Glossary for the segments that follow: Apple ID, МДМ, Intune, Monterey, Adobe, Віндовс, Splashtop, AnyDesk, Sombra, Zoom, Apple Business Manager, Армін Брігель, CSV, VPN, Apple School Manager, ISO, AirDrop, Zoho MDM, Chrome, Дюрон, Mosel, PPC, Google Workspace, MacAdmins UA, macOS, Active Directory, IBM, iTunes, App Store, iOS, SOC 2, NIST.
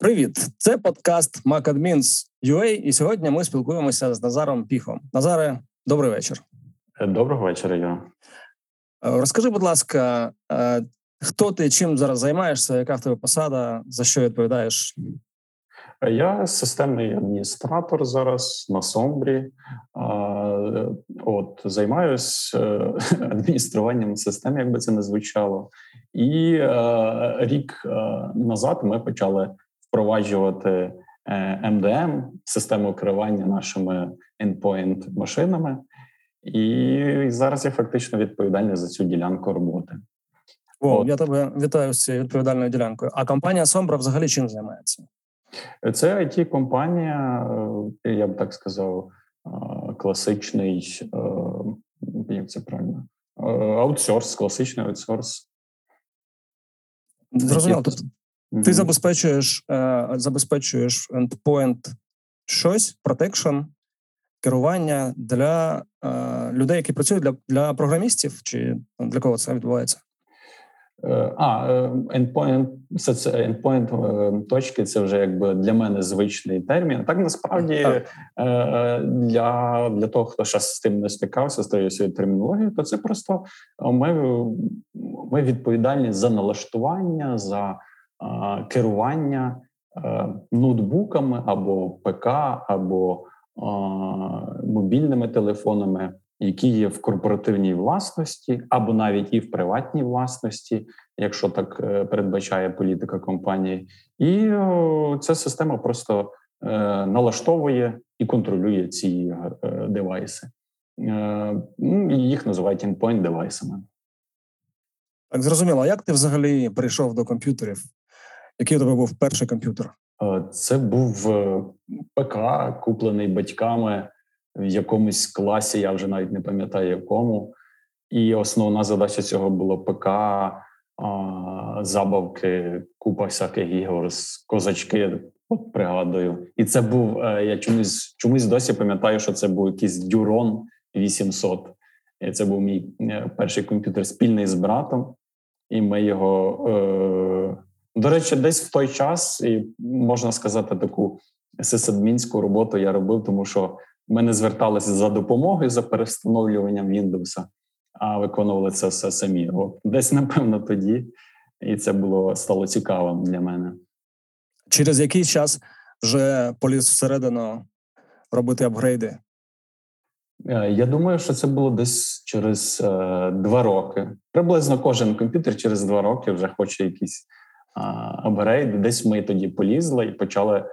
Привіт! Це подкаст MacAdmins UA, і сьогодні ми спілкуємося з Назаром Піхом. Назаре, добрий вечір. Доброго вечора, Юра. Розкажи, будь ласка, хто ти, чим зараз займаєшся, яка в тебе посада, за що відповідаєш? Я системний адміністратор зараз на Сомбрі. От, займаюся адмініструванням систем, як би це не звучало. І рік назад ми почали впроваджувати МДМ, систему керування нашими endpoint-машинами. І зараз я фактично відповідальний за цю ділянку роботи. О, я тебе вітаю з цією відповідальною ділянкою. А компанія Sombra взагалі чим займається? Це IT-компанія, я б так сказав, класичний, як це правильно, аутсорс, класичний аутсорс. Зрозуміло, тобто ти забезпечуєш endpoint щось, protection, керування для людей, які працюють, для програмістів, чи для кого це відбувається? Endpoint точки – це вже якби для мене звичний термін. Так, насправді, для того, хто ще з тим не стикався, з тою термінологією, то це просто ми відповідальні за налаштування, за керування ноутбуками або ПК, або мобільними телефонами, які є в корпоративній власності, або навіть і в приватній власності, якщо так передбачає політика компанії. І ця система просто налаштовує і контролює ці девайси. Їх називають endpoint девайсами. Так, зрозуміло. А як ти взагалі прийшов до комп'ютерів? Який у тебе був перший комп'ютер? Це був ПК, куплений батьками в якомусь класі, я вже навіть не пам'ятаю якому. І основна задача цього було ПК, забавки, купа всяких ігор, козачки, от пригадую. І це був, я чомусь досі пам'ятаю, що це був якийсь Дюрон 800. І це був мій перший комп'ютер спільний з братом. І ми його... До речі, десь в той час, і можна сказати, таку сисадмінську роботу я робив, тому що ми не зверталися за допомогою, за перевстановлюванням Віндовса, а виконували це все самі. От, десь, напевно, тоді. І це стало цікавим для мене. Через який час вже поліз всередину робити апгрейди? Я думаю, що це було десь через 2 роки. Приблизно кожен комп'ютер через 2 роки вже хоче якісь апгрейди. Десь ми тоді полізли і почали...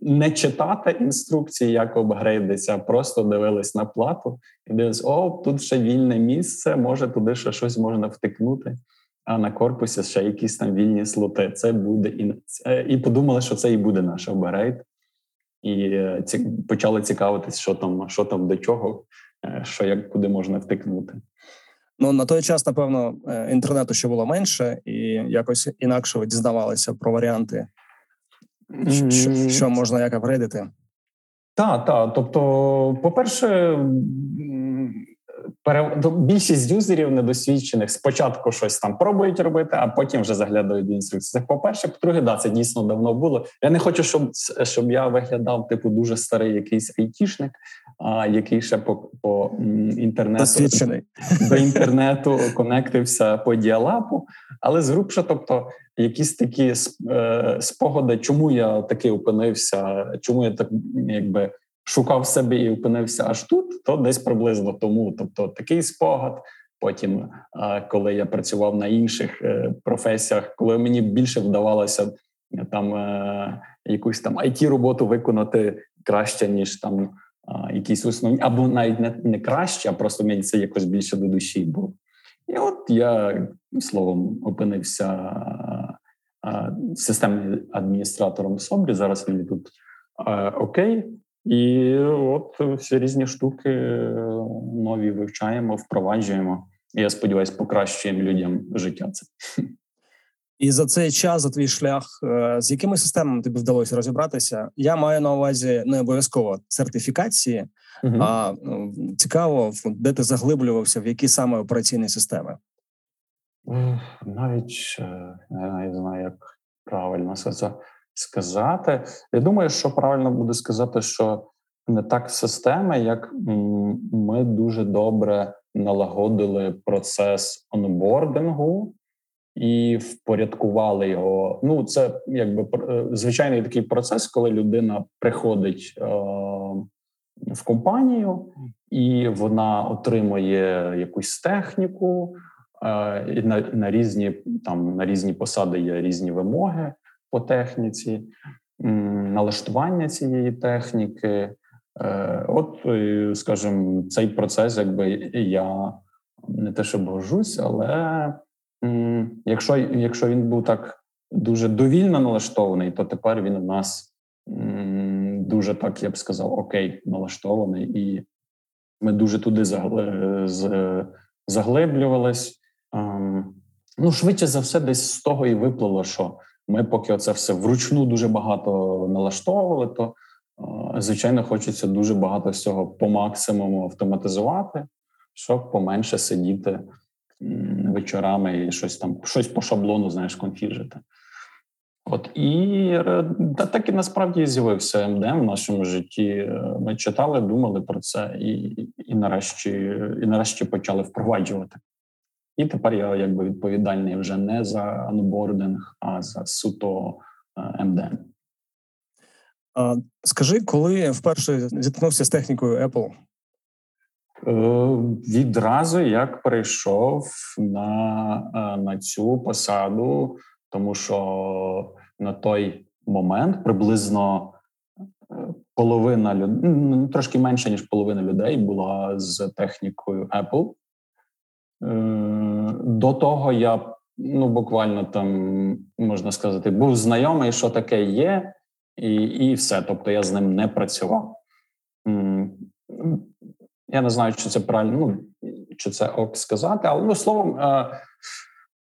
не читати інструкції, як апгрейдиться, а просто дивились на плату і дивились, тут ще вільне місце, може туди ще щось можна втикнути, а на корпусі ще якісь там вільні слоти. Це буде і подумали, що це і буде наш апгрейд. І почали цікавитись, що там до чого, що як куди можна втикнути. Ну, на той час, напевно, інтернету ще було менше, і якось інакше ви дізнавалися про варіанти, що можна як апгрейдити? Так. Тобто, по-перше, більшість юзерів недосвідчених спочатку щось там пробують робити, а потім вже заглядають до інструкції. Це по-перше. По-друге, це дійсно давно було. Я не хочу, щоб я виглядав, дуже старий якийсь айтішник, який ще по інтернету... До інтернету конектився по діалапу, але згрубше, тобто, якісь такі спогади, чому я таки опинився, чому я так, якби, шукав себе і опинився аж тут, то десь приблизно тому. Тобто такий спогад, потім, коли я працював на інших професіях, коли мені більше вдавалося там якусь там IT-роботу виконати краще, ніж там якісь основні, або навіть не краще, а просто мені це якось більше до душі було. І от я, словом, опинився системним адміністратором Собрі, зараз мені тут окей. І от всі різні штуки нові вивчаємо, впроваджуємо. І, я сподіваюся, покращуємо людям життя це. І за цей час, за твій шлях, з якими системами тобі вдалося розібратися? Я маю на увазі не обов'язково сертифікації, а цікаво, де ти заглиблювався, в які саме операційні системи? Навіть, я не знаю, як правильно сказати. Я думаю, що правильно буде сказати, що не так системи, як ми дуже добре налагодили процес онбордингу і впорядкували його. Ну, це якби звичайний такий процес, коли людина приходить в компанію і вона отримує якусь техніку, і на різні там на різні посади є різні вимоги по техніці, налаштування цієї техніки. От, скажімо, цей процес, якби я не те, що божусь, але якщо він був так дуже довільно налаштований, то тепер він у нас дуже так, я б сказав, окей, налаштований. І ми дуже туди заглиблювались. Ну, швидше за все, десь з того і виплило, що ми поки оце все вручну дуже багато налаштовували, то, звичайно, хочеться дуже багато всього по максимуму автоматизувати, щоб поменше сидіти вечорами і щось там, щось по шаблону, знаєш, конфіжити. От, і так і насправді з'явився МДМ в нашому житті. Ми читали, думали про це і нарешті почали впроваджувати. І тепер я якби відповідальний вже не за анбординг, а за суто МДМ. Скажи, коли вперше зіткнувся з технікою Apple? Відразу, як перейшов на цю посаду, тому що на той момент приблизно половина людей, ну, трошки менше, ніж половина людей була з технікою Apple. До того я, ну, буквально там, можна сказати, був знайомий, що таке є, і все. Тобто я з ним не працював. Я не знаю, чи це правильно, ну, чи це ок сказати, але, ну, словом,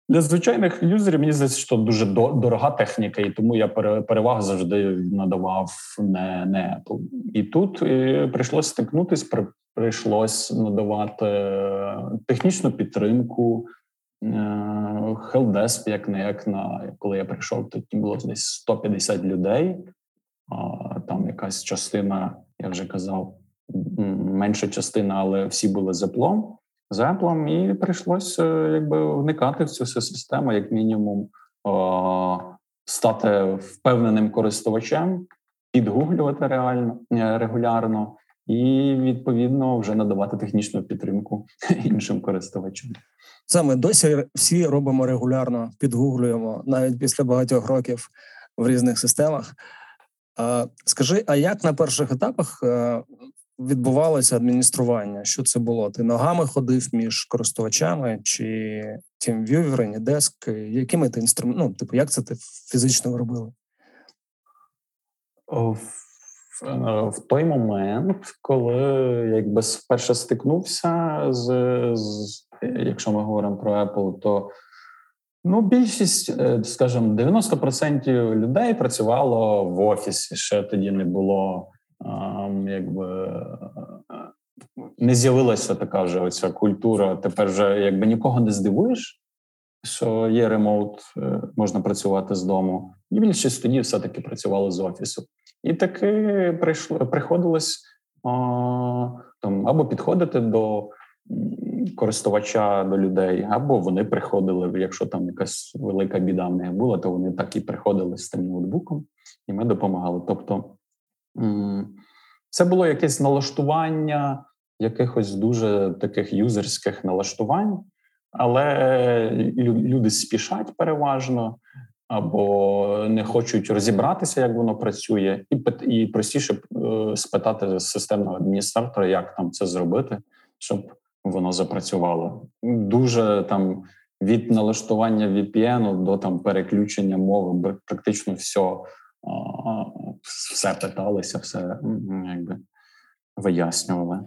для звичайних юзерів, мені здається, що дуже дорога техніка, і тому я перевагу завжди надавав не Apple. І тут прийшлось стикнутися, прийшлось надавати технічну підтримку, helpdesk, як на коли я прийшов, тут було десь 150 людей, там якась частина, я вже казав, менша частина, але всі були з Apple, і прийшлось якби вникати в цю систему, як мінімум, стати впевненим користувачем, підгуглювати реально регулярно і, відповідно, вже надавати технічну підтримку іншим користувачам. Це ми досі всі робимо регулярно, підгуглюємо, навіть після багатьох років в різних системах. Скажи, а як на перших етапах відбувалося адміністрування? Що це було? Ти ногами ходив між користувачами чи TeamViewer, AnyDesk? Якими ти інструментами? Ну, типу, як це ти фізично робили? В той момент, коли я якби вперше стикнувся якщо ми говоримо про Apple, то, ну, більшість, скажімо, 90% людей працювало в офісі. Ще тоді не було, якби, не з'явилася така вже оця культура. Тепер вже, якби, нікого не здивуєш, що є ремоут, можна працювати з дому. І більшість тоді все-таки працювало з офісу. І таки приходилось там або підходити до користувача, до людей, або вони приходили, якщо там якась велика біда в них була, то вони так і приходили з тим ноутбуком, і ми допомагали. Тобто це було якесь налаштування, якихось дуже таких юзерських налаштувань, але люди спішать переважно, або не хочуть розібратися, як воно працює, і простіше спитати системного адміністратора, як там це зробити, щоб воно запрацювало. Дуже там від налаштування VPN до там переключення мови, практично все питалися, все якби вияснювали.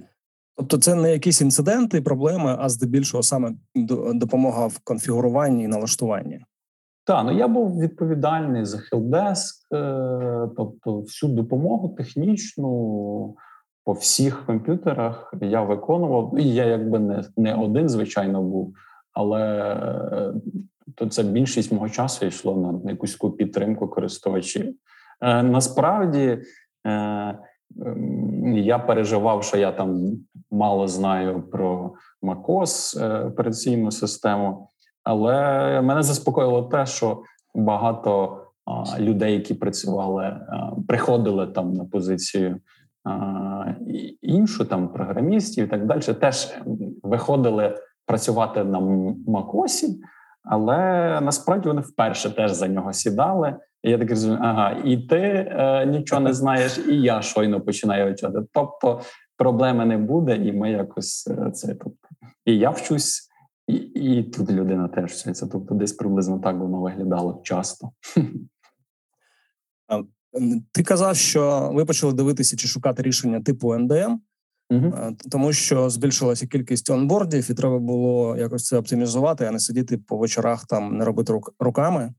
Тобто це не якісь інциденти і проблеми, а здебільшого саме допомога в конфігуруванні і налаштуванні. Так, ну я був відповідальний за helpdesk, тобто всю допомогу технічну по всіх комп'ютерах я виконував. І я якби не один, звичайно, був, але то це більшість мого часу йшло на якусь підтримку користувачів. Насправді, я переживав, що я там мало знаю про macOS, операційну систему, але мене заспокоїло те, що багато людей, які працювали, приходили там на позицію іншу, там програмістів і так далі, теж виходили працювати на macOS, але насправді вони вперше теж за нього сідали. І я так розумію, і ти нічого не знаєш, і я щойно починаю вчати. Тобто проблеми не буде, і ми якось це. Тобто, і я вчусь, і тут людина теж вчиться. Тобто десь приблизно так воно виглядало часто. Ти казав, що ви почали дивитися чи шукати рішення типу МДМ, тому що збільшилася кількість онбордів, і треба було якось це оптимізувати, а не сидіти по вечорах там, не робити руками.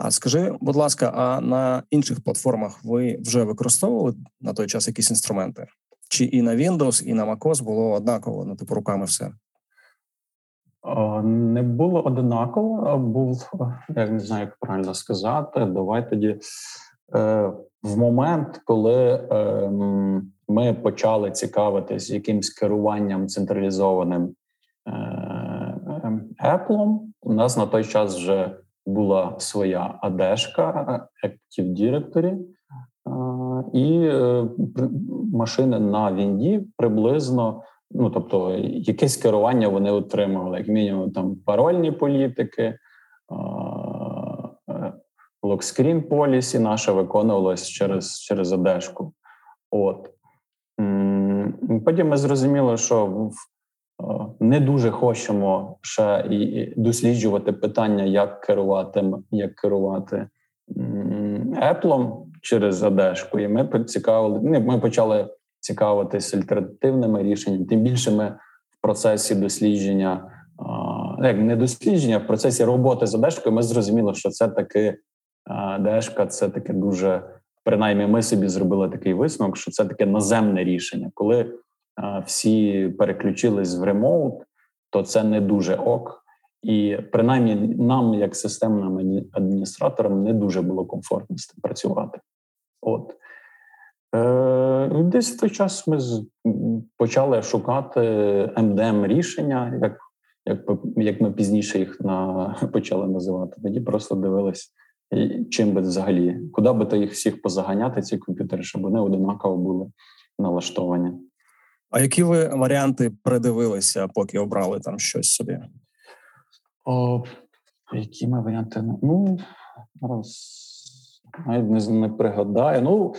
А скажи, будь ласка, а на інших платформах ви вже використовували на той час якісь інструменти? Чи і на Windows, і на macOS було однаково, ну, типу, руками все? Не було однаково. Був, я не знаю, як правильно сказати. Давай тоді. В момент, коли ми почали цікавитись якимсь керуванням централізованим Apple, у нас на той час вже була своя AD-шка, Active Directory, і машини на Вінді приблизно, ну, тобто, якесь керування вони отримували, як мінімум, там, парольні політики, локскрін полісі наша виконувалась через AD-шку. От. Потім ми зрозуміли, що не дуже хочемо ще і досліджувати питання, як керувати Apple через AD-шку. І ми почали цікавитися альтернативними рішеннями. Тим більше ми в процесі дослідження, не дослідження, в процесі роботи з AD-шкою ми зрозуміли, що це таки AD-шка, це таке дуже, принаймні ми собі зробили такий висновок, що це таке наземне рішення. Коли всі переключились в ремоут, то це не дуже ок. І принаймні нам, як системним адміністраторам, не дуже було комфортно з тим працювати. От. Десь в той час ми почали шукати МДМ-рішення, як ми пізніше їх почали називати. Тоді просто дивились, чим би взагалі, куди би то їх всіх позаганяти, ці комп'ютери, щоб вони однаково були налаштовані. А які ви варіанти придивилися, поки обрали там щось собі? Які ми варіанти? Ну, навіть не пригадаю. Ну,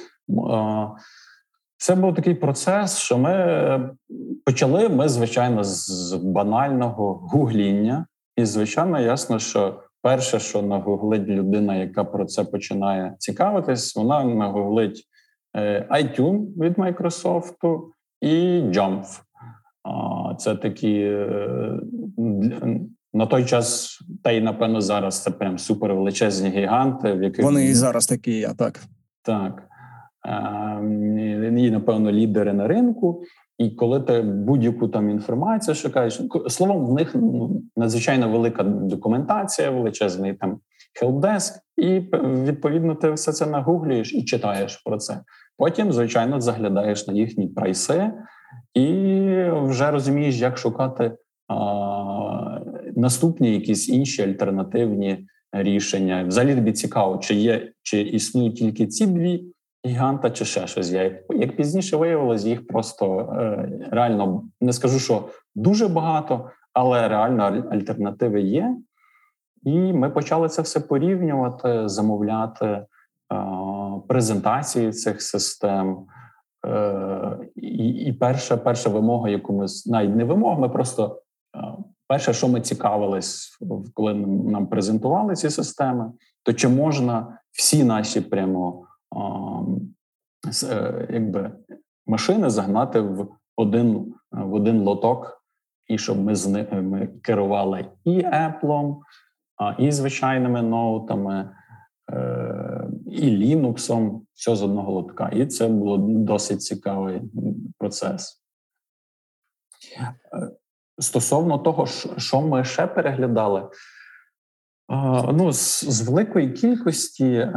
це був такий процес, що ми, звичайно, з банального гугління. І, звичайно, ясно, що перше, що нагуглить людина, яка про це починає цікавитись, вона нагуглить iTunes від Microsoft і Jamf. Це такі, на той час, та й, напевно, зараз це прям супер величезні гіганти. В яких... Вони і зараз такі є, так? Так. І, напевно, лідери на ринку. І коли ти будь-яку там інформацію шукаєш, словом, в них надзвичайно велика документація, величезний там helpdesk, і, відповідно, ти все це нагуглюєш і читаєш про це. Потім, звичайно, заглядаєш на їхні прайси і вже розумієш, як шукати наступні якісь інші альтернативні рішення. Взагалі тобі цікаво, чи існують тільки ці дві гіганта, чи ще щось. Як пізніше виявилось, їх просто реально, не скажу, що дуже багато, але реально альтернативи є. І ми почали це все порівнювати, замовляти презентації цих систем. І перша вимога, яку ми... Навіть не вимога, ми просто... Перше, що ми цікавились, коли нам презентували ці системи, то чи можна всі наші прямо машини загнати в один лоток, і щоб ми керували і Apple, і звичайними ноутами, і Linux, все з одного лотка. І це був досить цікавий процес. Стосовно того, що ми ще переглядали, Ну, з великої кількості.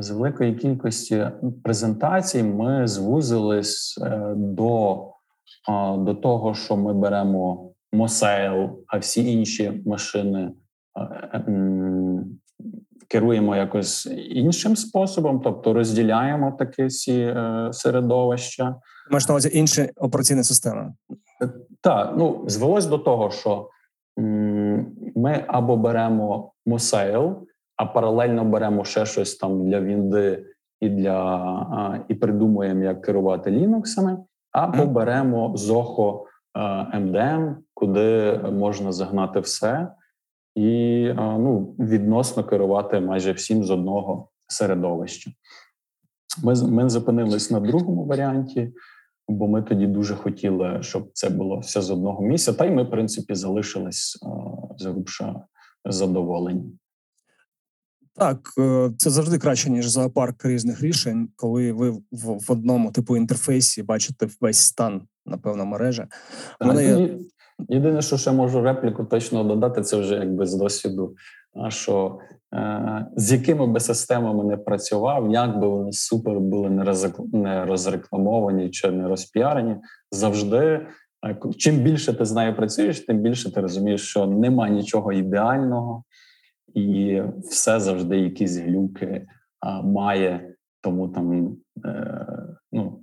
З великої кількості презентацій ми звузились до того, що ми беремо Mosel, а всі інші машини керуємо якось іншим способом, тобто розділяємо такі всі середовища. Маєш на увазі інші операційні системи? Так, ну, звелось до того, що ми або беремо Mosel, а паралельно беремо ще щось там для Вінди і придумуємо, як керувати Лінуксами, або беремо Zoho MDM, куди можна загнати все і ну, відносно керувати майже всім з одного середовища. Ми зупинились на другому варіанті, бо ми тоді дуже хотіли, щоб це було все з одного місця, та й ми, в принципі, залишились зарубше задоволені. Так, це завжди краще, ніж зоопарк різних рішень, коли ви в одному типу інтерфейсі бачите весь стан, напевно, мережі. Єдине, що ще можу репліку точно додати, це вже якби з досвіду, що з якими би системами не працював, як би вони супер були не розрекламовані чи не розпіарені, завжди, чим більше ти з нею працюєш, тим більше ти розумієш, що нема нічого ідеального, і все завжди якісь глюки має, тому там ну,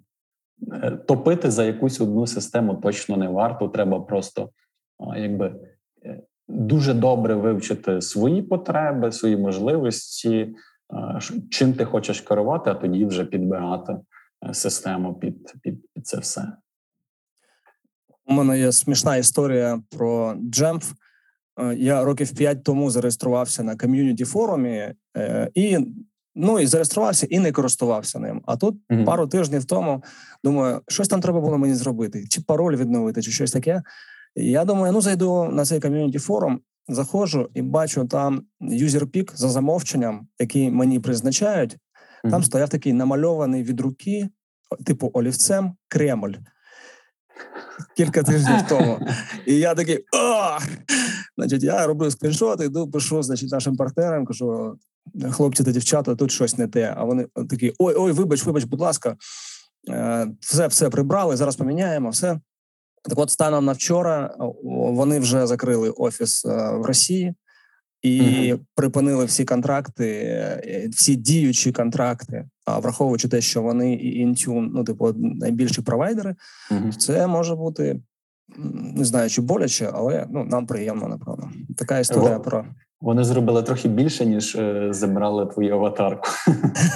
топити за якусь одну систему точно не варто. Треба просто якби дуже добре вивчити свої потреби, свої можливості, чим ти хочеш керувати, а тоді вже підбирати систему під це все. У мене є смішна історія про Jamf. Я 5 років тому зареєструвався на ком'юніті-форумі і зареєструвався і не користувався ним. А тут пару тижнів тому, думаю, щось там треба було мені зробити, чи пароль відновити, чи щось таке. Я думаю, зайду на цей ком'юніті-форум, заходжу і бачу там юзерпік за замовченням, який мені призначають. Там стояв такий намальований від руки, типу олівцем, Кремль. Кілька тижнів тому. І я такий, значить, я роблю скріншот, іду, пишу, значить, нашим партнерам, кажу, хлопці та дівчата, тут щось не те. А вони такі, ой, вибач, будь ласка, все прибрали, зараз поміняємо, все. Так от, станом на вчора, вони вже закрили офіс в Росії і припинили всі контракти, всі діючі контракти, враховуючи те, що вони і Intune, найбільші провайдери, це може бути, не знаю, чи боляче, але нам приємно, напевно. Така історія про... Вони зробили трохи більше, ніж забрали твою аватарку.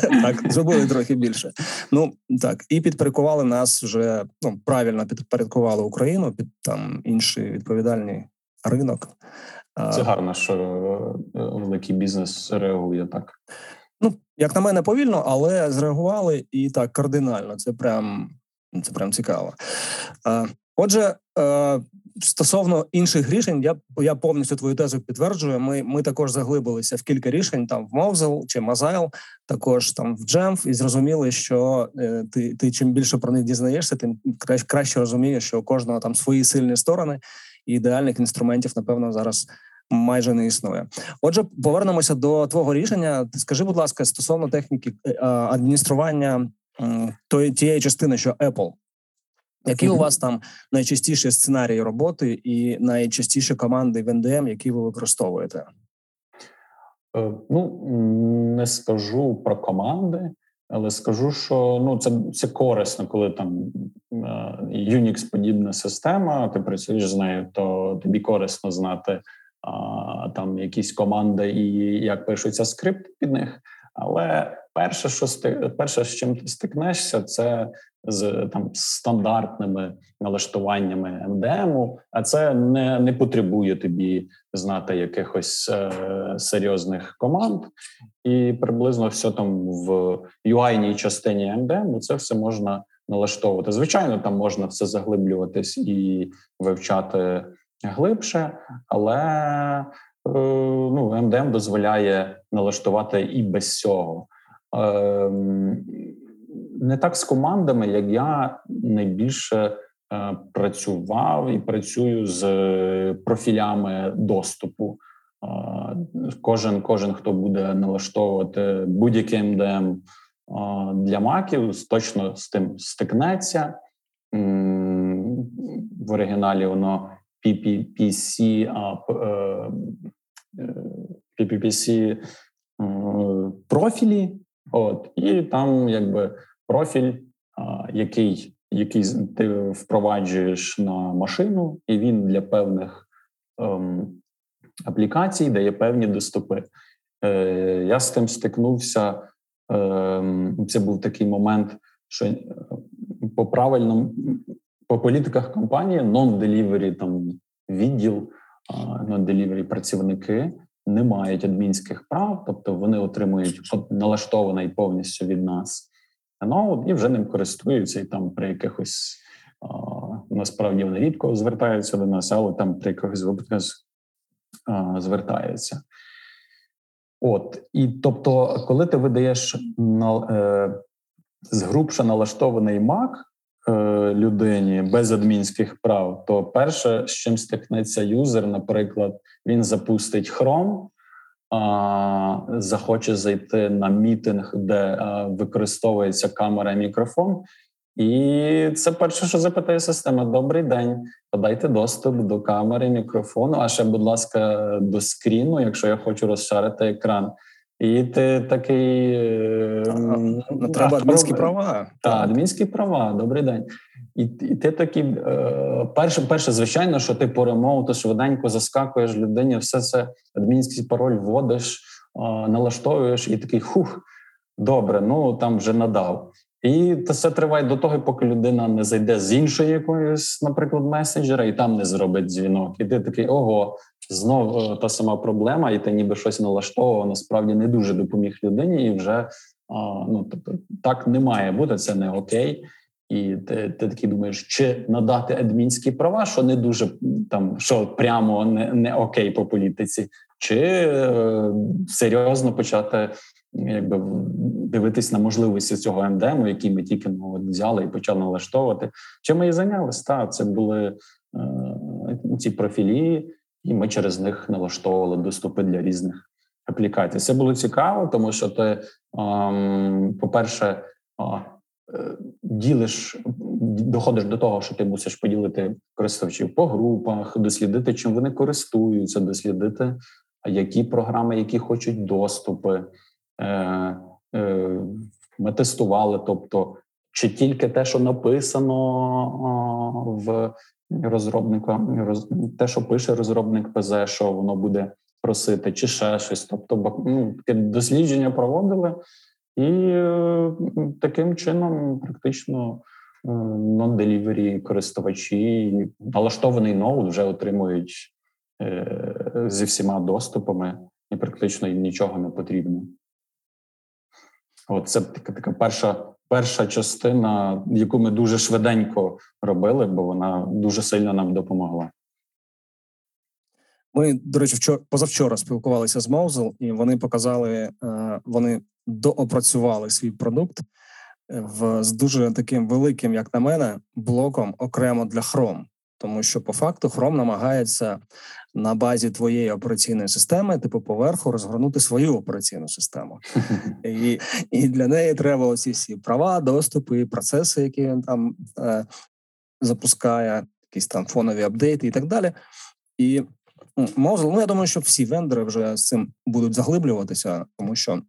Так, зробили трохи більше. Ну, так, і підпорядкували нас вже, правильно підпорядкували Україну під там інший відповідальний ринок. Це гарно, що великий бізнес реагує так. Ну, як на мене, повільно, але зреагували і так кардинально. Це прям цікаво. Отже, стосовно інших рішень, я повністю твою тезу підтверджую. Ми також заглибилися в кілька рішень, там в Mosel чи Mosel, також там в Jamf, і зрозуміли, що ти чим більше про них дізнаєшся, тим краще розумієш, що у кожного там свої сильні сторони, і ідеальних інструментів, напевно, зараз майже не існує. Отже, повернемося до твого рішення. Скажи, будь ласка, стосовно техніки адміністрування тієї частини, що Apple. Які у вас там найчастіші сценарії роботи і найчастіші команди в НДМ, які ви використовуєте? Ну, не скажу про команди, але скажу, що це корисно, коли там Unix-подібна система, ти працюєш з нею, то тобі корисно знати там якісь команди і як пишуться скрипт під них. Але перше, з чим ти стикнешся, це з там стандартними налаштуваннями МДМу, а це не потребує тобі знати якихось серйозних команд. І приблизно все там в UI-ній частині МДМу це все можна налаштовувати. Звичайно, там можна все заглиблюватись і вивчати глибше, але... МДМ дозволяє налаштувати і без цього. Не так з командами, як я найбільше працював і працюю з профілями доступу. Кожен, хто буде налаштовувати будь-який МДМ для маків, точно з тим стикнеться. В оригіналі воно PPC профілі. От, і там якби профіль, який ти впроваджуєш на машину, і він для певних аплікацій дає певні доступи. Я з тим стикнувся. Це був такий момент, що по політиках компанії non-delivery там відділ, non-delivery працівники не мають адмінських прав, тобто вони отримують налаштований повністю від нас і вже ним користуються, і там при якихось, насправді вони рідко звертаються до нас, але там при якихось випадках звертаються. От, і тобто, коли ти видаєш згрубше налаштований Mac людині без адмінських прав, то перше, з чим стикнеться юзер, наприклад, він запустить Chrome, захоче зайти на мітинг, де використовується камера і мікрофон, і це перше, що запитає система: «Добрий день, подайте доступ до камери, мікрофону, а ще, будь ласка, до скріну, якщо я хочу розшарити екран». І ти такий... Треба адмінські права. Так, адмінські права, добрий день. І ти такий... Перше, звичайно, що ти по ремоуту швиденько заскакуєш людині, все це, адмінський пароль вводиш, налаштовуєш, і такий, добре, там вже надав. І це триває до того, поки людина не зайде з іншої якоїсь, наприклад, месенджера, і там не зробить дзвінок. І ти такий, знову та сама проблема, і ти ніби щось налаштовував, насправді не дуже допоміг людині, і вже, тобто, так не має бути, це не окей. І ти такий думаєш, чи надати адмінські права, що не дуже, що прямо не окей по політиці, чи серйозно почати якби дивитись на можливості цього МДМ, який ми тільки взяли і почали налаштовувати. Чим ми і зайнялися? Це були ці профілі, і ми через них налаштовували доступи для різних аплікацій. Це було цікаво, тому що ти, по-перше, доходиш до того, що ти мусиш поділити користувачів по групах, дослідити, чим вони користуються, дослідити, які програми, які хочуть доступи. Ми тестували, тобто, чи тільки те, що написано в розробника, те, що пише розробник ПЗ, що воно буде просити, чи ще щось. Тобто, дослідження проводили, і таким чином практично non-delivery користувачі, налаштований ноут вже отримують зі всіма доступами, і практично їм нічого не потрібно. От це така перша частина, яку ми дуже швиденько робили, бо вона дуже сильно нам допомогла. Ми, до речі, позавчора спілкувалися з Mosel, і вони показали, вони доопрацювали свій продукт з дуже таким великим, як на мене, блоком окремо для Chrome. Тому що, по факту, Chrome намагається на базі твоєї операційної системи, поверху розгорнути свою операційну систему. І для неї треба оці всі права, доступи, процеси, які він там запускає, якісь там фонові апдейти і так далі. І Mosel, я думаю, що всі вендори вже з цим будуть заглиблюватися, тому що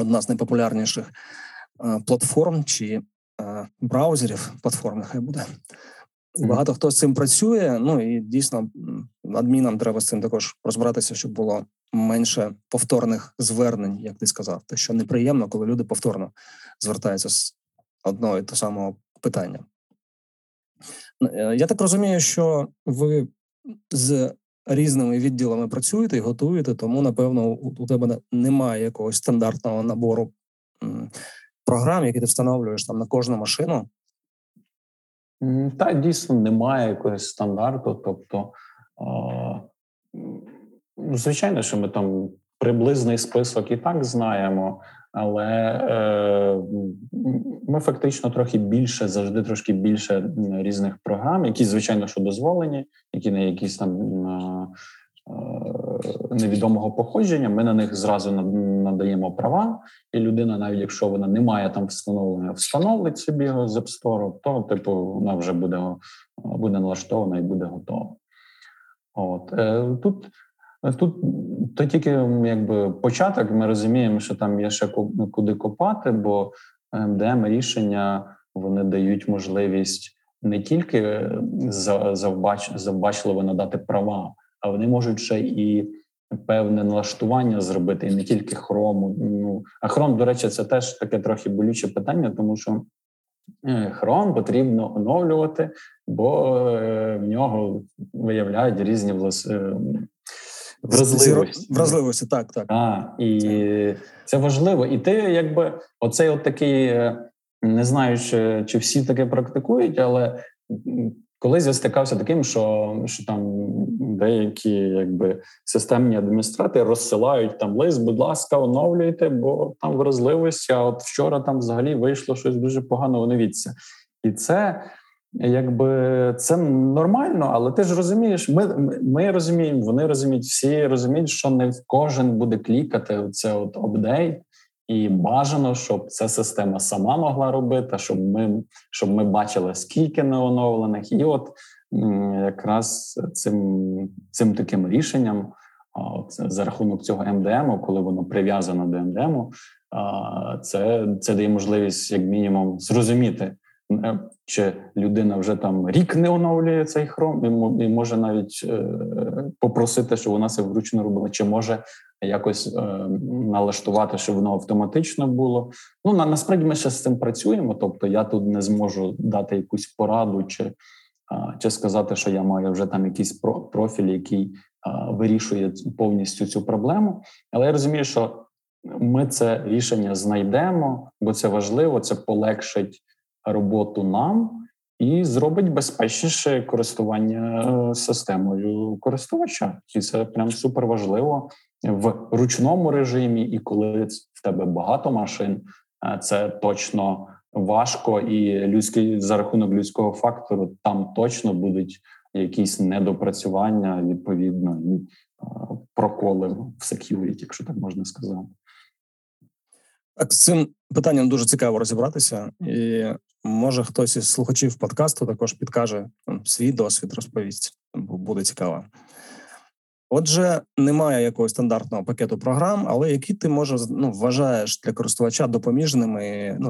одна з найпопулярніших платформ чи браузерів, платформ нехай буде, багато хто з цим працює, і дійсно адмінам треба з цим також розбиратися, щоб було менше повторних звернень, як ти сказав. Те, що неприємно, коли люди повторно звертаються з одного і того самого питання. Я так розумію, що ви з різними відділами працюєте і готуєте, тому, напевно, у тебе немає якогось стандартного набору програм, які ти встановлюєш там на кожну машину. Та, дійсно, немає якогось стандарту, тобто, звичайно, що ми там приблизний список і так знаємо, але ми фактично завжди трошки більше різних програм, які, звичайно, що дозволені, які не якісь там невідомого походження, ми на них зразу надаємо права, і людина, навіть якщо вона не має там встановлення, встановить собі його з App Store, то типу вона вже буде налаштована і буде готова. От. Тут то тільки якби початок, ми розуміємо, що там є ще куди копати, бо МДМ рішення вони дають можливість не тільки завбачливо надати права, а вони можуть ще і певне налаштування зробити, і не тільки Chrome. Ну, а Chrome, до речі, це теж таке трохи болюче питання, тому що Chrome потрібно оновлювати, бо в нього виявляють різні вразливості, так. І це важливо. І ти, якби, оцей от такий, не знаю, чи всі таке практикують, але колись я стикався таким, що там деякі, якби, системні адміністратори розсилають там лист, будь ласка, оновлюйте, бо там вразливості, а от вчора там взагалі вийшло щось дуже погано, оновіться. І це, якби, це нормально, але ти ж розумієш, ми розуміємо, вони розуміють, всі розуміють, що не кожен буде клікати це от апдейт, і бажано, щоб ця система сама могла робити, щоб ми бачили, скільки неоновлених. І от якраз цим таким рішенням, за рахунок цього МДМу, коли воно прив'язано до МДМу, це дає можливість як мінімум зрозуміти, чи людина вже там рік не оновлює цей хром, і може навіть попросити, щоб вона це вручну робила, чи може якось налаштувати, щоб воно автоматично було. Ну, насправді ми ще з цим працюємо, тобто я тут не зможу дати якусь пораду, чи сказати, що я маю вже там якийсь профіль, який вирішує повністю цю проблему. Але я розумію, що ми це рішення знайдемо, бо це важливо, це полегшить роботу нам і зробить безпечніше користування системою користувача. І це прям супер важливо в ручному режимі, і коли в тебе багато машин, це точно важко, і за рахунок людського фактору там точно будуть якісь недопрацювання, відповідно, і проколи в security, якщо так можна сказати. Так, з цим питанням дуже цікаво розібратися, і може хтось із слухачів подкасту також підкаже свій досвід, розповість, буде цікаво. Отже, немає якогось стандартного пакету програм, але які ти, може, вважаєш для користувача допоміжними,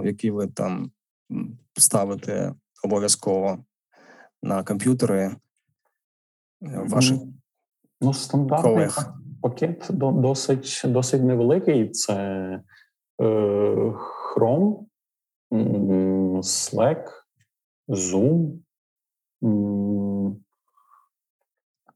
які ви там ставите обов'язково на комп'ютери ваших стандартний колег? Пакет досить невеликий. Це Chrome, Slack, Zoom.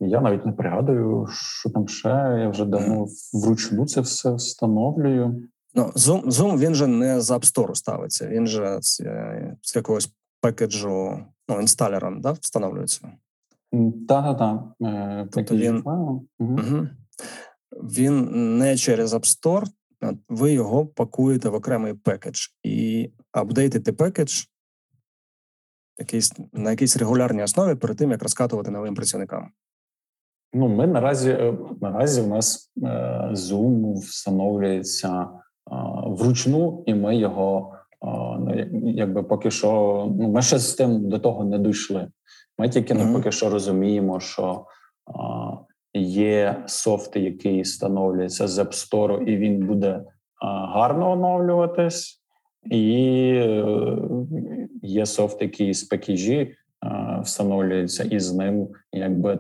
Я навіть не пригадую, що там ще. Я вже давно вручну це все встановлюю. Zoom, він же не з App Store ставиться. Він же з якогось пекеджу, інсталером, да, встановлюється? Так. Тобто він не через App Store, ви його пакуєте в окремий пекедж. І апдейтите пекедж на якійсь регулярній основі перед тим, як розкатувати новим працівникам. Ми наразі в нас Zoom встановлюється вручну, і ми його, поки що, ми ще з тим до того не дійшли. Ми тільки поки що розуміємо, що є софт, який встановлюється з App Store, і він буде гарно оновлюватись, і є софт, який з пекіжі встановлюється, і з ним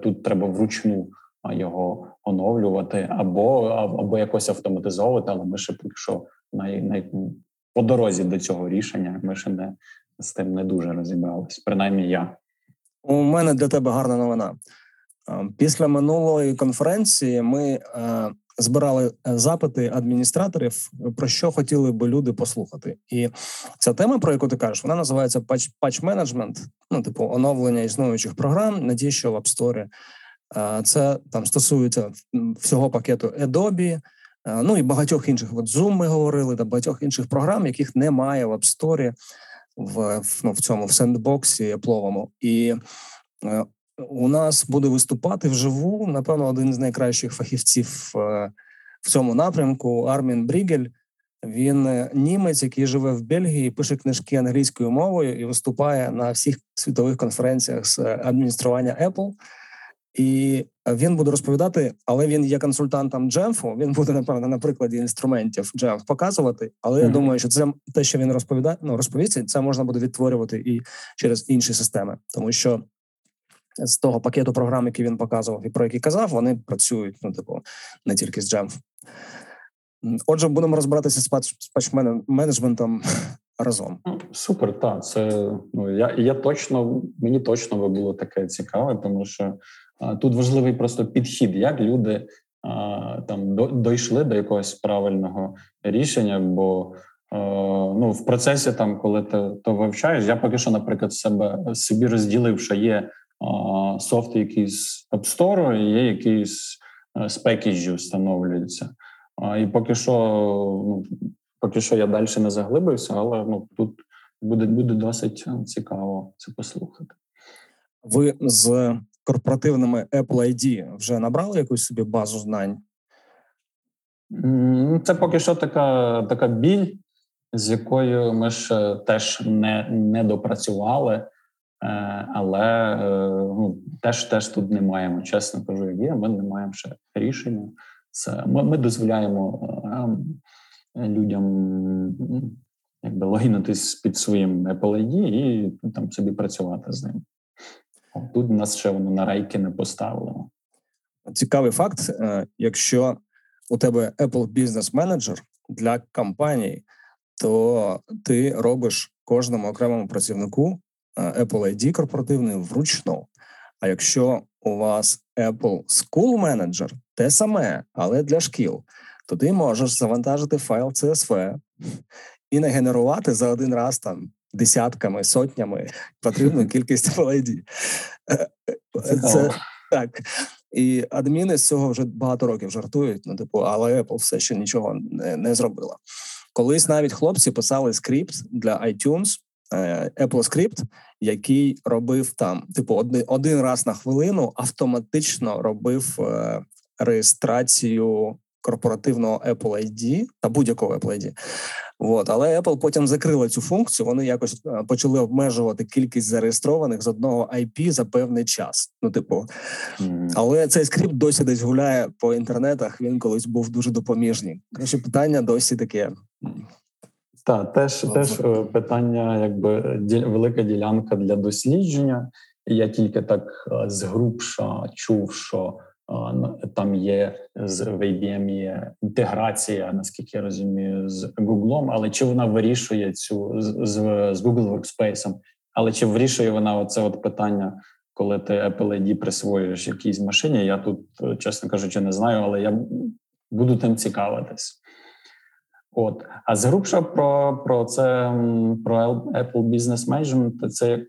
тут треба вручну його оновлювати або якось автоматизовувати, але ми ще поки що по дорозі до цього рішення, ми ще з тим не дуже розібрались, принаймні я. У мене для тебе гарна новина. Після минулої конференції ми збирали запити адміністраторів, про що хотіли би люди послухати. І ця тема, про яку ти кажеш, вона називається патч-менеджмент, оновлення існуючих програм, надій, що в App Store. Це там стосується всього пакету Adobe, і багатьох інших. От Zoom ми говорили, та багатьох інших програм, яких немає в App Store, в цьому, в сендбоксі Apple'овому. І У нас буде виступати вживу, напевно, один з найкращих фахівців в цьому напрямку – Армін Брігель. Він німець, який живе в Бельгії, пише книжки англійською мовою і виступає на всіх світових конференціях з адміністрування Apple. І він буде розповідати, але він є консультантом Jamf, він буде, напевно, на прикладі інструментів Jamf показувати, але я думаю, що це те, що він розповідає, ну, розповість, це можна буде відтворювати і через інші системи, тому що з того пакету програм, які він показував і про які казав, вони працюють, ну, типу, не тільки з Jamf. Отже, будемо розбиратися з патч-менеджментом разом. Супер, так. Це, ну, я точно, мені точно би було таке цікаве, тому що тут важливий просто підхід, як люди там дійшли до якогось правильного рішення, бо ну, в процесі, там, коли ти вивчаєш, я поки що, наприклад, собі розділив, що є софт якийсь App Store, і є якийсь з пекеджів встановлюється. І поки що я далі не заглибився, але ну, тут буде досить цікаво це послухати. Ви з корпоративними Apple ID вже набрали якусь собі базу знань? Це поки що така біль, з якою ми ж теж не допрацювали, але ну, теж тут не маємо, чесно кажу, є, ми не маємо ще рішення. Це ми дозволяємо людям якби логінитись під своїм Apple ID і там собі працювати з ним. Тут нас ще воно на рейки не поставило. Цікавий факт, якщо у тебе Apple Business Manager для компанії, то ти робиш кожному окремому працівнику Apple ID корпоративний вручну. А якщо у вас Apple School Manager, те саме, але для шкіл, то ти можеш завантажити файл CSV і нагенерувати за один раз там десятками, сотнями потрібну кількість Apple ID. Це так. І адміни з цього вже багато років жартують, ну типу, але Apple все ще нічого не зробила. Колись навіть хлопці писали скрипт для iTunes, Apple скрипт, який робив там, типу, один раз на хвилину автоматично робив реєстрацію корпоративного Apple ID та будь-якого Apple ID. От. Але Apple потім закрила цю функцію, вони якось почали обмежувати кількість зареєстрованих з одного IP за певний час. Ну, типу, але цей скрипт досі десь гуляє по інтернетах, він колись був дуже допоміжний. Короче, питання досі таке. Так, теж питання, якби велика ділянка для дослідження. Я тільки так згрубша чув, що там є з IBM є інтеграція, наскільки я розумію, з Google, але чи вона вирішує цю з Google Workspace, але чи вирішує вона оце от питання, коли ти Apple ID присвоюєш якійсь машині? Я тут, чесно кажучи, не знаю, але я буду тим цікавитись. От, а згрубша про це, про Apple Business Management, це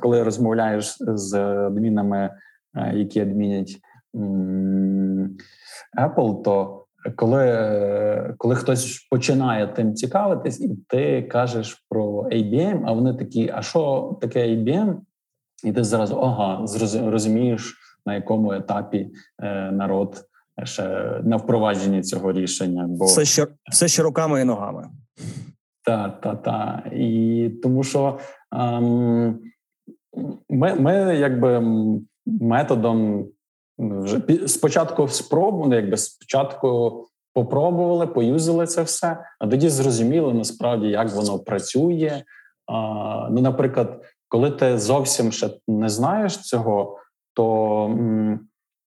коли розмовляєш з адмінами, які адмінять Apple, то коли хтось починає тим цікавитись, і ти кажеш про IBM, а вони такі, а що таке IBM? І ти зразу, розумієш, на якому етапі народ ще на впровадженні цього рішення. Бо все ще руками і ногами. Так. І тому що ми якби методом вже спочатку попробували, поюзали це все, а тоді зрозуміли насправді, як воно працює. Ну, наприклад, коли ти зовсім ще не знаєш цього, то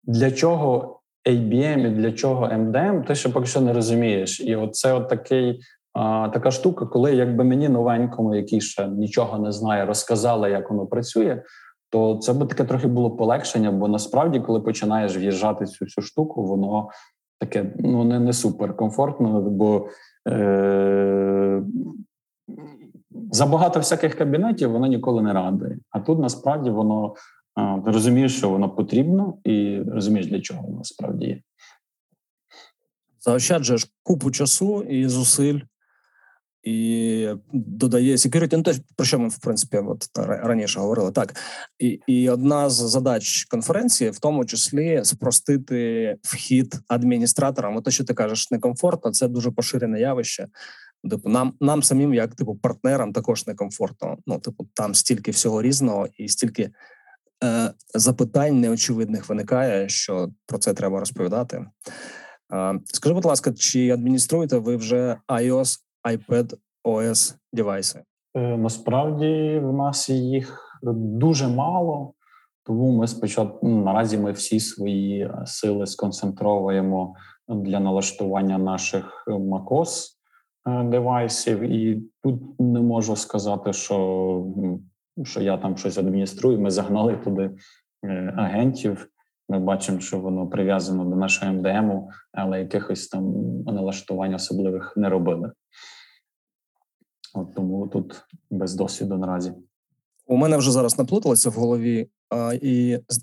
для чого ABM і для чого MDM, ти ще поки що не розумієш. І оце така штука, коли якби мені новенькому, який ще нічого не знає, розказали, як воно працює, то це би таке трохи було полегшення, бо насправді, коли починаєш в'їжджати цю всю штуку, воно таке, ну, не суперкомфортно, бо забагато всяких кабінетів воно ніколи не радує. А тут насправді воно ти розумієш, що воно потрібно, і розумієш, для чого воно справді є. Заощаджуєш купу часу і зусиль, і додає security, ну те, про що ми, в принципі, от раніше говорили. Так, і одна з задач конференції, в тому числі, спростити вхід адміністраторам. От те, що ти кажеш, некомфортно, це дуже поширене явище. Типу, нам самим, як типу, партнерам, також некомфортно. Ну, типу, там стільки всього різного і стільки запитань неочевидних виникає, що про це треба розповідати. Скажи, будь ласка, чи адмініструєте ви вже iOS, iPad, OS девайси? Насправді в нас їх дуже мало, тому ми спочатку, наразі ми всі свої сили сконцентруємо для налаштування наших macOS девайсів, і тут не можу сказати, що я там щось адмініструю. Ми загнали туди агентів. Ми бачимо, що воно прив'язано до нашого МДМу, але якихось там налаштувань особливих не робили. От тому тут без досвіду наразі. У мене вже зараз наплуталося в голові,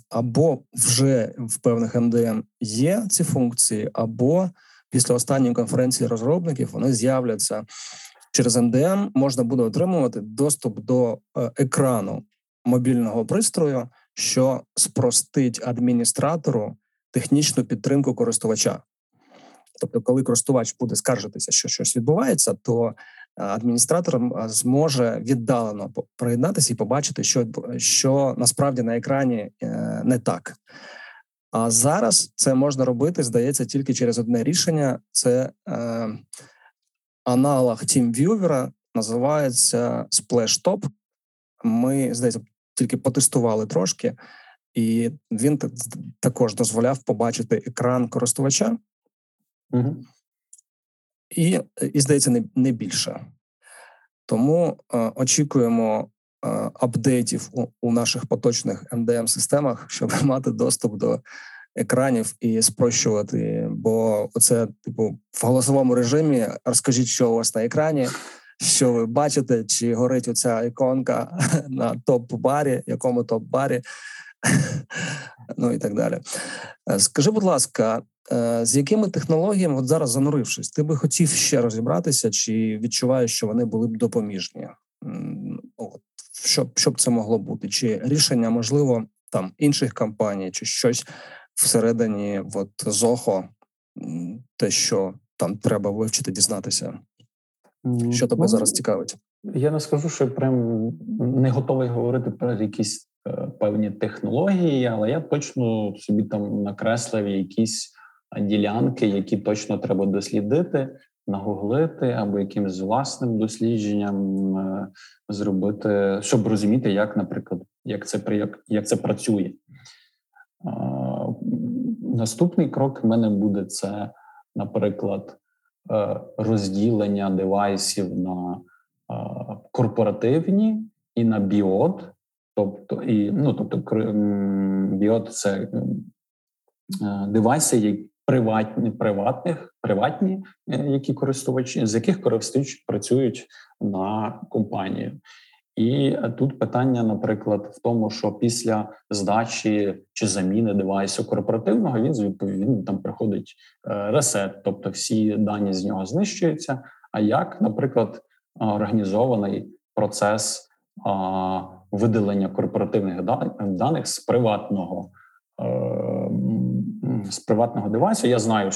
або вже в певних МДМ є ці функції, або після останньої конференції розробників вони з'являться. Через МДМ можна буде отримувати доступ до екрану мобільного пристрою, що спростить адміністратору технічну підтримку користувача. Тобто, коли користувач буде скаржитися, що щось відбувається, то адміністратор зможе віддалено приєднатися і побачити, що насправді на екрані не так. А зараз це можна робити, здається, тільки через одне рішення. Це аналог TeamViewer, називається SplashTop. Ми, здається, тільки потестували трошки, і він також дозволяв побачити екран користувача. Угу. І здається, не більше. Тому очікуємо апдейтів у наших поточних МДМ-системах, щоб мати доступ до екранів і спрощувати. Бо оце, типу, в голосовому режимі розкажіть, що у вас на екрані, що ви бачите, чи горить оця іконка на топ-барі, якому топ-барі, ну і так далі. Скажи, будь ласка, з якими технологіями, от зараз занурившись, ти би хотів ще розібратися, чи відчуваєш, що вони були б допоміжні? От, що б це могло бути? Чи рішення, можливо, там інших компаній, чи щось всередині от, Zoho, те, що там треба вивчити, дізнатися? Що тебе зараз цікавить? Я не скажу, що я прям не готовий говорити про якісь певні технології, але я точно собі там накреслив якісь ділянки, які точно треба дослідити, нагуглити або якимось власним дослідженням зробити, щоб розуміти, як, наприклад, як це працює. Наступний крок в мене буде це, наприклад, розділення девайсів на корпоративні і на біот. Тобто біот – це девайси, які приватні, які користувачі, з яких користувачі працюють на компанію. І тут питання, наприклад, в тому, що після здачі чи заміни девайсу корпоративного він там приходить ресет, тобто всі дані з нього знищуються. А як, наприклад, організований процес видалення корпоративних даних з приватного девайсу? Я знаю,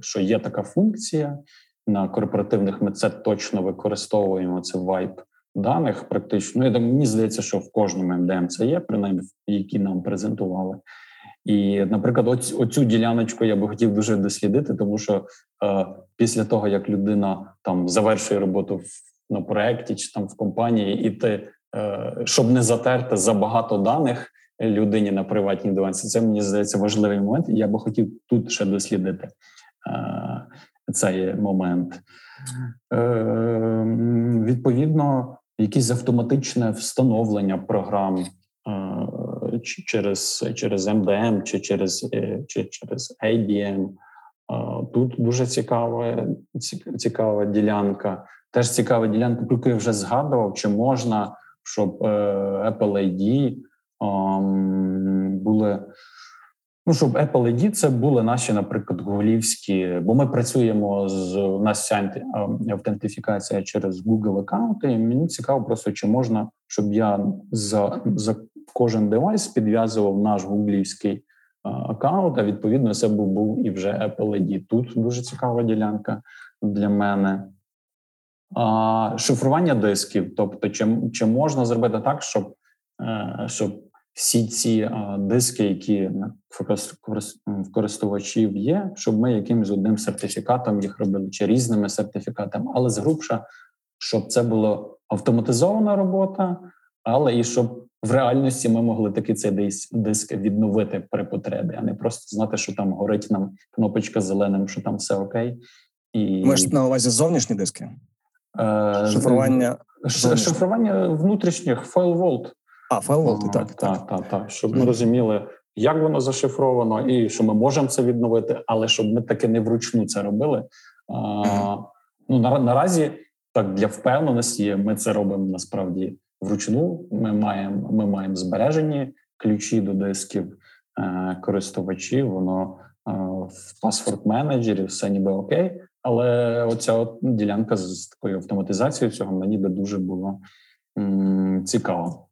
що є така функція на корпоративних. Ми це точно використовуємо. Це вайп даних практично. Я думаю, мені здається, що в кожному МДМ це є, принаймні, які нам презентували. І, наприклад, оцю діляночку я би хотів дуже дослідити, тому що після того, як людина там завершує роботу на проєкті чи там в компанії, і ти, щоб не затерти забагато даних людині на приватній девайсі, це, мені здається, важливий момент, і я би хотів тут ще дослідити цей момент. Відповідно, якесь автоматичне встановлення програм через MDM чи через IBM. Тут дуже цікава ділянка. Теж цікава ділянка, про яку я вже згадував, чи можна, щоб Apple ID були Ну, щоб Apple ID це були наші, наприклад, гуглівські, бо ми працюємо з, у нас ця автентифікація через Google аккаунти, і мені цікаво просто, чи можна, щоб я за кожен девайс підв'язував наш гуглівський аккаунт, а відповідно це був і вже Apple ID. Тут дуже цікава ділянка для мене. Шифрування дисків, тобто чи можна зробити так, щоб всі ці диски, які в користувачів є, щоб ми якимось одним сертифікатом їх робили, чи різними сертифікатами, але згрубша, щоб це була автоматизована робота, але і щоб в реальності ми могли таки цей диск відновити при потребі, а не просто знати, що там горить нам кнопочка зеленим, що там все окей. І... Ми ж на увазі зовнішні диски? Шифрування внутрішніх, файл-волт. А, файл-волти, так. Щоб ми розуміли, як воно зашифровано, і що ми можемо це відновити, але щоб ми таки не вручну це робили. Ну, наразі, так, для впевненості, ми це робимо насправді вручну. Ми маємо збережені ключі до дисків користувачів, воно в паспорт-менеджері, все ніби окей. Але оця ділянка з такою автоматизацією цього мені би дуже було цікаво.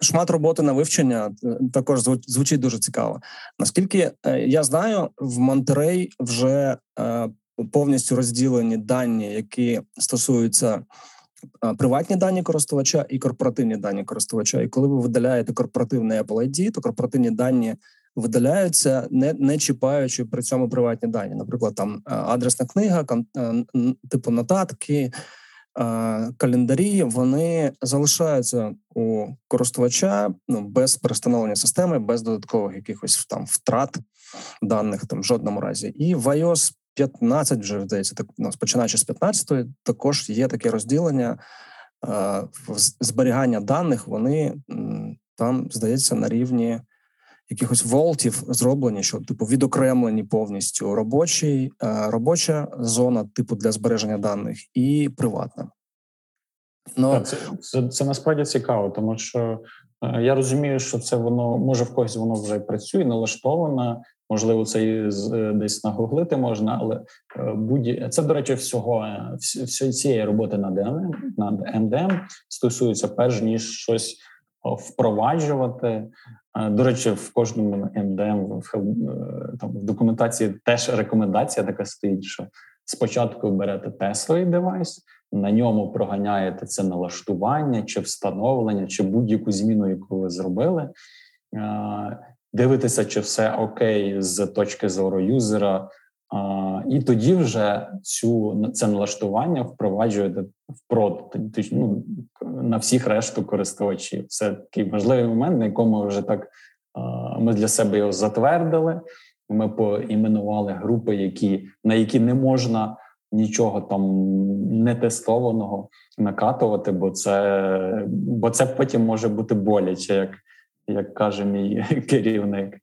Шмат роботи на вивчення також звучить дуже цікаво. Наскільки я знаю, в Монтерей вже повністю розділені дані, які стосуються приватні дані користувача і корпоративні дані користувача. І коли ви видаляєте корпоративний Apple ID, то корпоративні дані видаляються, не чіпаючи при цьому приватні дані. Наприклад, там адресна книга, типу нотатки, календарі, вони залишаються у користувача, ну, без перестановлення системи, без додаткових якихось там втрат даних, там в жодному разі. І в iOS 15 вже, здається, так, ну, починаючи з 15-ї, також є таке розділення, зберігання даних, вони там, здається, на рівні якихось волтів зроблені, що типу відокремлені повністю робоча зона, типу для збереження даних, і приватна. Но... Це насправді цікаво, тому що я розумію, що це воно, може в когось воно вже працює, налаштовано, можливо, це і десь нагуглити можна, але це, до речі, всього цієї роботи над МДМ стосується перш ніж щось впроваджувати. До речі, в кожному МДМ там, в документації теж рекомендація така стоїть, що спочатку берете тестовий девайс, на ньому проганяєте це налаштування, чи встановлення, чи будь-яку зміну, яку ви зробили. Дивитися, чи все окей з точки зору юзера, і тоді вже це налаштування впроваджуєте на всіх решту користувачів. Це такий важливий момент, на якому вже так ми для себе його затвердили. Ми поіменували групи, на які не можна нічого там нетестованого накатувати, бо це потім може бути боляче, як каже мій керівник.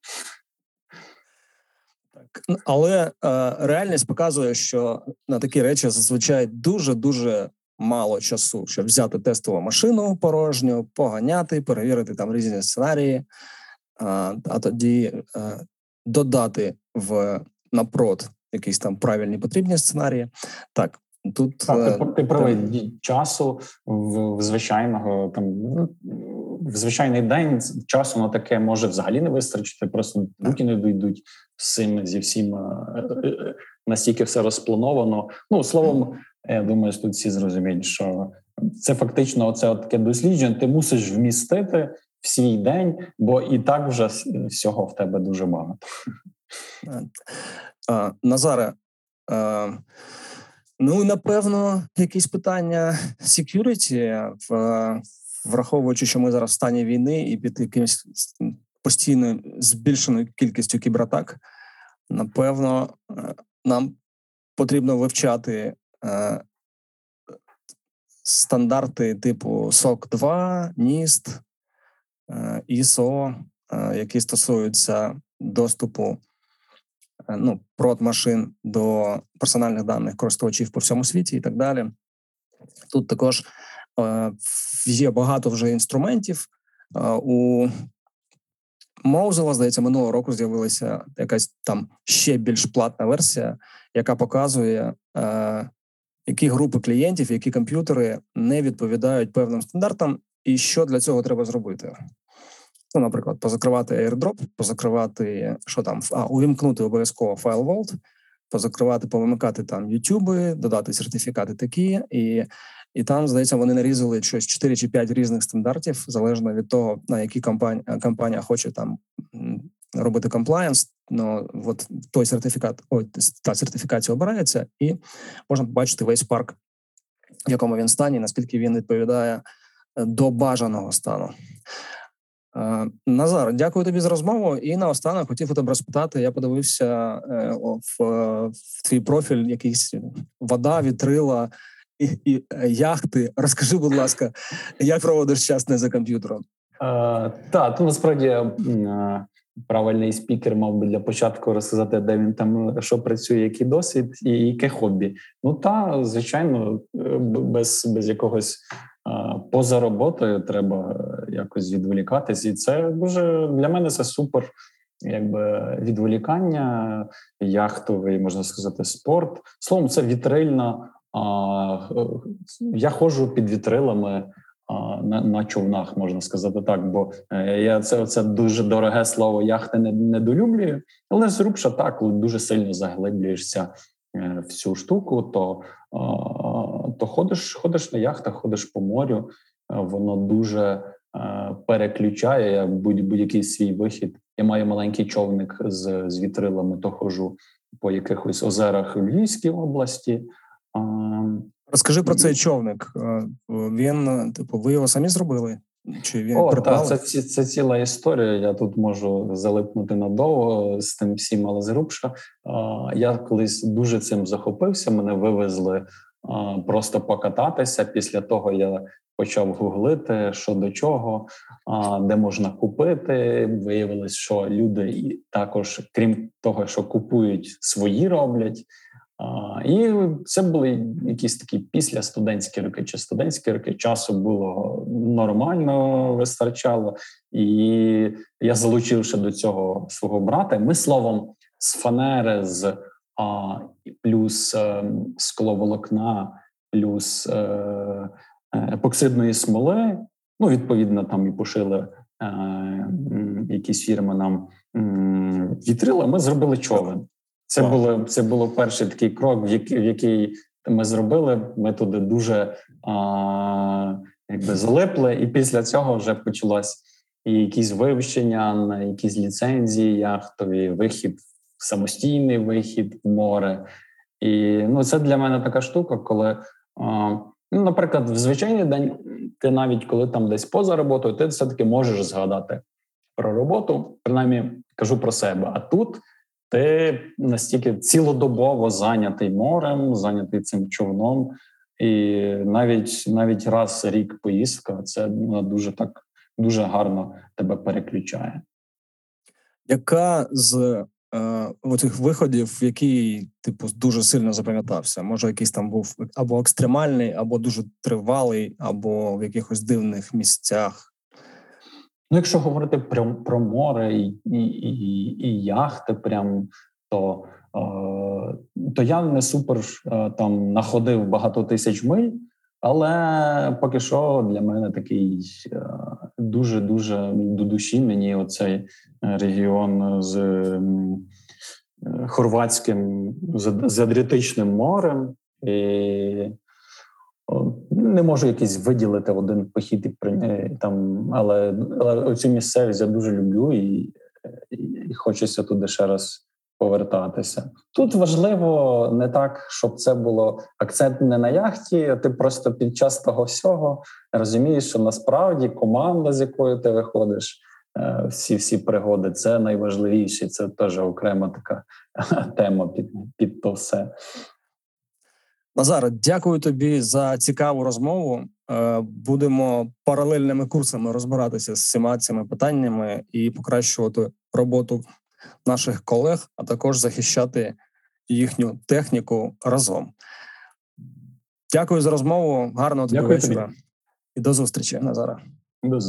Але реальність показує, що на такі речі зазвичай дуже-дуже мало часу, щоб взяти тестову машину порожню, поганяти, перевірити там різні сценарії, а тоді додати напрод якісь там правильні потрібні сценарії. Так, тут... Так, ти правий, часу в звичайний день часу на таке може взагалі не вистачити, просто руки не дійдуть зі всім, настільки все розплановано. Ну, словом, я думаю, тут всі зрозуміють, що це фактично оце таке дослідження, ти мусиш вмістити в свій день, бо і так вже всього в тебе дуже багато. Назаре, ну, напевно, якісь питання security, враховуючи, що ми зараз в стані війни і під якимось постійно збільшеною кількістю кібератак, напевно, нам потрібно вивчати стандарти типу SOC 2, NIST, ISO, які стосуються доступу прот-машин до персональних даних користувачів по всьому світі і так далі. Тут також є багато вже інструментів у Mosel, здається, минулого року з'явилася якась там ще більш платна версія, яка показує, які групи клієнтів, які комп'ютери не відповідають певним стандартам, і що для цього треба зробити. Ну, наприклад, позакривати AirDrop, позакривати, що там, увімкнути обов'язково файл Vault, позакривати, повимикати там YouTube, додати сертифікати такі, і там, здається, вони нарізали щось 4 чи 5 різних стандартів, залежно від того, на які компанія хоче там робити комплаєнс, ну, от той сертифікат, та сертифікація обирається, і можна побачити весь парк, в якому він стані, наскільки він відповідає до бажаного стану. Назар, дякую тобі за розмову. І наостанок хотів у тебе розпитати, я подивився в твій профіль якийсь вода, вітрила і яхти. Розкажи, будь ласка, як проводиш час не за комп'ютером? Так, насправді правильний спікер мав би для початку розказати, де він там, що працює, який досвід і яке хобі. Ну та, звичайно, без якогось поза роботою треба якось відволікатись. І це дуже, для мене це супер якби відволікання, яхтовий, можна сказати, спорт. Словом, це вітрильна. Я ходжу під вітрилами на човнах, можна сказати так, бо я це дуже дороге слово яхти недолюблюю, але зрубша так, дуже сильно заглиблюєшся в цю штуку, то ходиш на яхтах, ходиш по морю, воно дуже переключає будь-який свій вихід. Я маю маленький човник з вітрилами, то ходжу по якихось озерах в Львівській області. Розкажи про цей човник. Він, ви його самі зробили? Чи він придбали? Так, це ціла історія. Я тут можу залипнути надовго з тим всім, але зрубша. Я колись дуже цим захопився, мене вивезли просто покататися. Після того я почав гуглити, що до чого, де можна купити. Виявилось, що люди також, крім того, що купують, свої роблять. І це були якісь такі післястудентські роки чи студентські роки. Часу було нормально, вистачало. І я залучивши до цього свого брата. Ми, словом, з фанери, з плюс скловолокна, плюс епоксидної смоли, ну, відповідно, там і пошили якісь фірми нам вітрила, ми зробили човен. Це було перший такий крок, в який ми зробили. Ми туди дуже залипли, і після цього вже почалось і якісь вивчення, якісь ліцензії, яхтові, вихід, самостійний вихід в море. І ну, це для мене така штука, коли, наприклад, в звичайний день ти навіть коли там десь поза роботою, ти все-таки можеш згадати про роботу, принаймні кажу про себе, а тут ти настільки цілодобово зайнятий морем, зайнятий цим човном, і навіть раз рік поїздка, це дуже гарно тебе переключає. Яка з оцих виходів, який дуже сильно запам'ятався? Може, якийсь там був або екстремальний, або дуже тривалий, або в якихось дивних місцях? Ну, якщо говорити про море і яхти, прям, то я не супер там находив багато тисяч миль, але поки що для мене такий дуже-дуже до душі мені оцей регіон з хорватським, з Адріатичним морем. І не можу якийсь виділити один похід, там, але оцю місцевість я дуже люблю і хочеться туди ще раз повертатися. Тут важливо не так, щоб це було акцент не на яхті, а ти просто під час того всього розумієш, що насправді команда, з якою ти виходиш, всі пригоди, це найважливіше, це теж окрема така тема під то все. Назар, дякую тобі за цікаву розмову. Будемо паралельними курсами розбиратися з всіма цими питаннями і покращувати роботу наших колег, а також захищати їхню техніку разом. Дякую за розмову, гарного тобі вечора. І до зустрічі, Назара. До зустрічі.